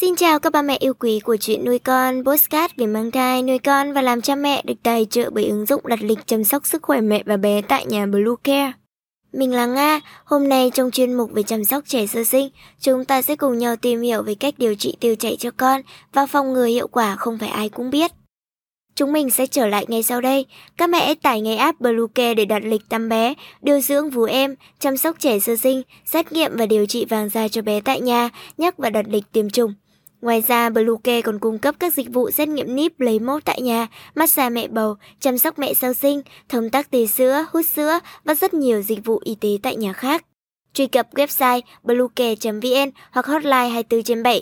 Xin chào các ba mẹ yêu quý của Chuyện Nuôi Con, podcast về mang thai, nuôi con và làm cha mẹ được tài trợ bởi ứng dụng đặt lịch chăm sóc sức khỏe mẹ và bé tại nhà Blue Care. Mình là Nga, hôm nay trong chuyên mục về chăm sóc trẻ sơ sinh, chúng ta sẽ cùng nhau tìm hiểu về cách điều trị tiêu chảy cho con và phòng ngừa hiệu quả không phải ai cũng biết. Chúng mình sẽ trở lại ngay sau đây. Các mẹ tải ngay app Blue Care để đặt lịch tắm bé, điều dưỡng vú em, chăm sóc trẻ sơ sinh, xét nghiệm và điều trị vàng da cho bé tại nhà, nhắc và đặt lịch tiêm chủng. Ngoài ra, Blue Care còn cung cấp các dịch vụ xét nghiệm níp, lấy mẫu tại nhà, massage mẹ bầu, chăm sóc mẹ sau sinh, thông tắc tia sữa, hút sữa và rất nhiều dịch vụ y tế tại nhà khác. Truy cập website bluecare.vn hoặc hotline 24/7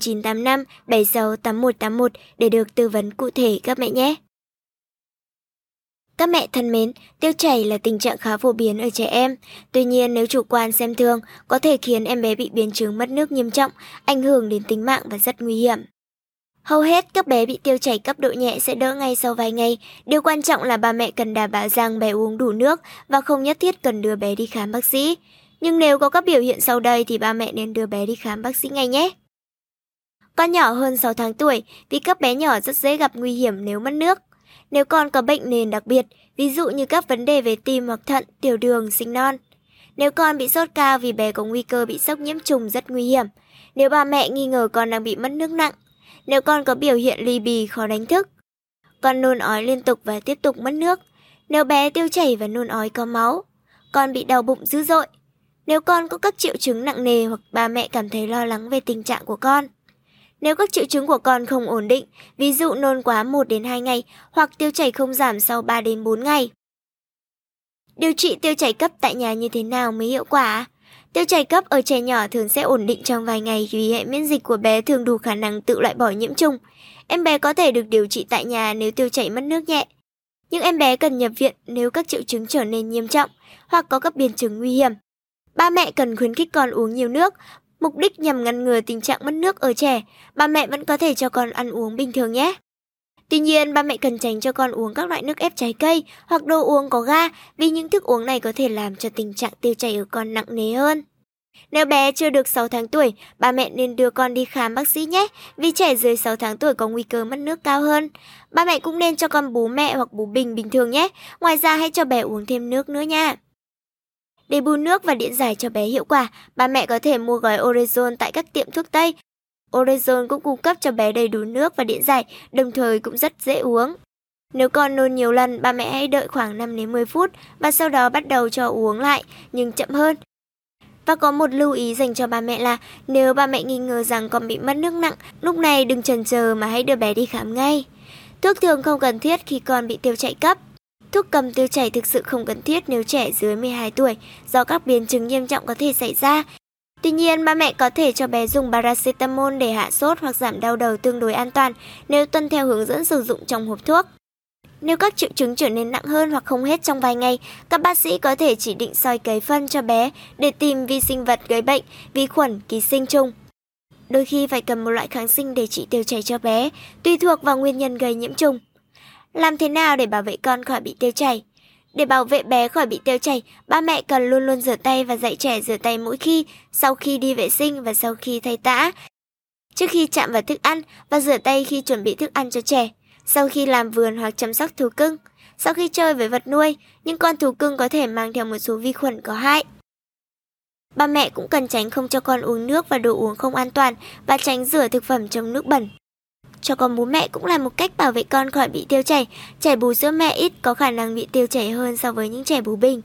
0985 76 8181 để được tư vấn cụ thể các mẹ nhé. Các mẹ thân mến, tiêu chảy là tình trạng khá phổ biến ở trẻ em. Tuy nhiên, nếu chủ quan xem thường, có thể khiến em bé bị biến chứng mất nước nghiêm trọng, ảnh hưởng đến tính mạng và rất nguy hiểm. Hầu hết các bé bị tiêu chảy cấp độ nhẹ sẽ đỡ ngay sau vài ngày. Điều quan trọng là bà mẹ cần đảm bảo rằng bé uống đủ nước và không nhất thiết cần đưa bé đi khám bác sĩ. Nhưng nếu có các biểu hiện sau đây thì ba mẹ nên đưa bé đi khám bác sĩ ngay nhé. Con nhỏ hơn 6 tháng tuổi, vì các bé nhỏ rất dễ gặp nguy hiểm nếu mất nước. Nếu con có bệnh nền đặc biệt, ví dụ như các vấn đề về tim hoặc thận, tiểu đường, sinh non. Nếu con bị sốt cao vì bé có nguy cơ bị sốc nhiễm trùng rất nguy hiểm. Nếu bà mẹ nghi ngờ con đang bị mất nước nặng. Nếu con có biểu hiện ly bì, khó đánh thức. Con nôn ói liên tục và tiếp tục mất nước. Nếu bé tiêu chảy và nôn ói có máu. Con bị đau bụng dữ dội. Nếu con có các triệu chứng nặng nề hoặc bà mẹ cảm thấy lo lắng về tình trạng của con. Nếu các triệu chứng của con không ổn định, ví dụ nôn quá 1 đến 2 ngày hoặc tiêu chảy không giảm sau 3 đến 4 ngày. Điều trị tiêu chảy cấp tại nhà như thế nào mới hiệu quả? Tiêu chảy cấp ở trẻ nhỏ thường sẽ ổn định trong vài ngày vì hệ miễn dịch của bé thường đủ khả năng tự loại bỏ nhiễm trùng. Em bé có thể được điều trị tại nhà nếu tiêu chảy mất nước nhẹ. Nhưng em bé cần nhập viện nếu các triệu chứng trở nên nghiêm trọng hoặc có các biến chứng nguy hiểm. Ba mẹ cần khuyến khích con uống nhiều nước, mục đích nhằm ngăn ngừa tình trạng mất nước ở trẻ. Ba mẹ vẫn có thể cho con ăn uống bình thường nhé. Tuy nhiên, ba mẹ cần tránh cho con uống các loại nước ép trái cây hoặc đồ uống có ga vì những thức uống này có thể làm cho tình trạng tiêu chảy ở con nặng nề hơn. Nếu bé chưa được 6 tháng tuổi, ba mẹ nên đưa con đi khám bác sĩ nhé, vì trẻ dưới 6 tháng tuổi có nguy cơ mất nước cao hơn. Ba mẹ cũng nên cho con bú mẹ hoặc bú bình bình thường nhé. Ngoài ra hãy cho bé uống thêm nước nữa nha. Để bù nước và điện giải cho bé hiệu quả, bà mẹ có thể mua gói Oresol tại các tiệm thuốc Tây. Oresol cũng cung cấp cho bé đầy đủ nước và điện giải, đồng thời cũng rất dễ uống. Nếu con nôn nhiều lần, bà mẹ hãy đợi khoảng 5-10 phút và sau đó bắt đầu cho uống lại, nhưng chậm hơn. Và có một lưu ý dành cho bà mẹ là nếu bà mẹ nghi ngờ rằng con bị mất nước nặng, lúc này đừng chần chờ mà hãy đưa bé đi khám ngay. Thuốc thường không cần thiết khi con bị tiêu chảy cấp. Thuốc cầm tiêu chảy thực sự không cần thiết nếu trẻ dưới 12 tuổi do các biến chứng nghiêm trọng có thể xảy ra. Tuy nhiên, ba mẹ có thể cho bé dùng paracetamol để hạ sốt hoặc giảm đau đầu tương đối an toàn nếu tuân theo hướng dẫn sử dụng trong hộp thuốc. Nếu các triệu chứng trở nên nặng hơn hoặc không hết trong vài ngày, các bác sĩ có thể chỉ định soi cấy phân cho bé để tìm vi sinh vật gây bệnh, vi khuẩn, ký sinh trùng. Đôi khi phải cần một loại kháng sinh để trị tiêu chảy cho bé, tùy thuộc vào nguyên nhân gây nhiễm trùng. Làm thế nào để bảo vệ con khỏi bị tiêu chảy? Để bảo vệ bé khỏi bị tiêu chảy, ba mẹ cần luôn luôn rửa tay và dạy trẻ rửa tay mỗi khi, sau khi đi vệ sinh và sau khi thay tã, trước khi chạm vào thức ăn và rửa tay khi chuẩn bị thức ăn cho trẻ, sau khi làm vườn hoặc chăm sóc thú cưng, sau khi chơi với vật nuôi, những con thú cưng có thể mang theo một số vi khuẩn có hại. Ba mẹ cũng cần tránh không cho con uống nước và đồ uống không an toàn và tránh rửa thực phẩm trong nước bẩn. Cho con bú mẹ cũng là một cách bảo vệ con khỏi bị tiêu chảy. Trẻ bú sữa mẹ ít có khả năng bị tiêu chảy hơn so với những trẻ bú bình.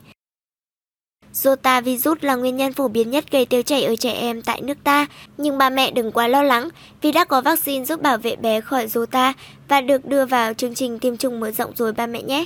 Rota virus là nguyên nhân phổ biến nhất gây tiêu chảy ở trẻ em tại nước ta. Nhưng bà mẹ đừng quá lo lắng vì đã có vaccine giúp bảo vệ bé khỏi Rota và được đưa vào chương trình tiêm chủng mở rộng rồi ba mẹ nhé.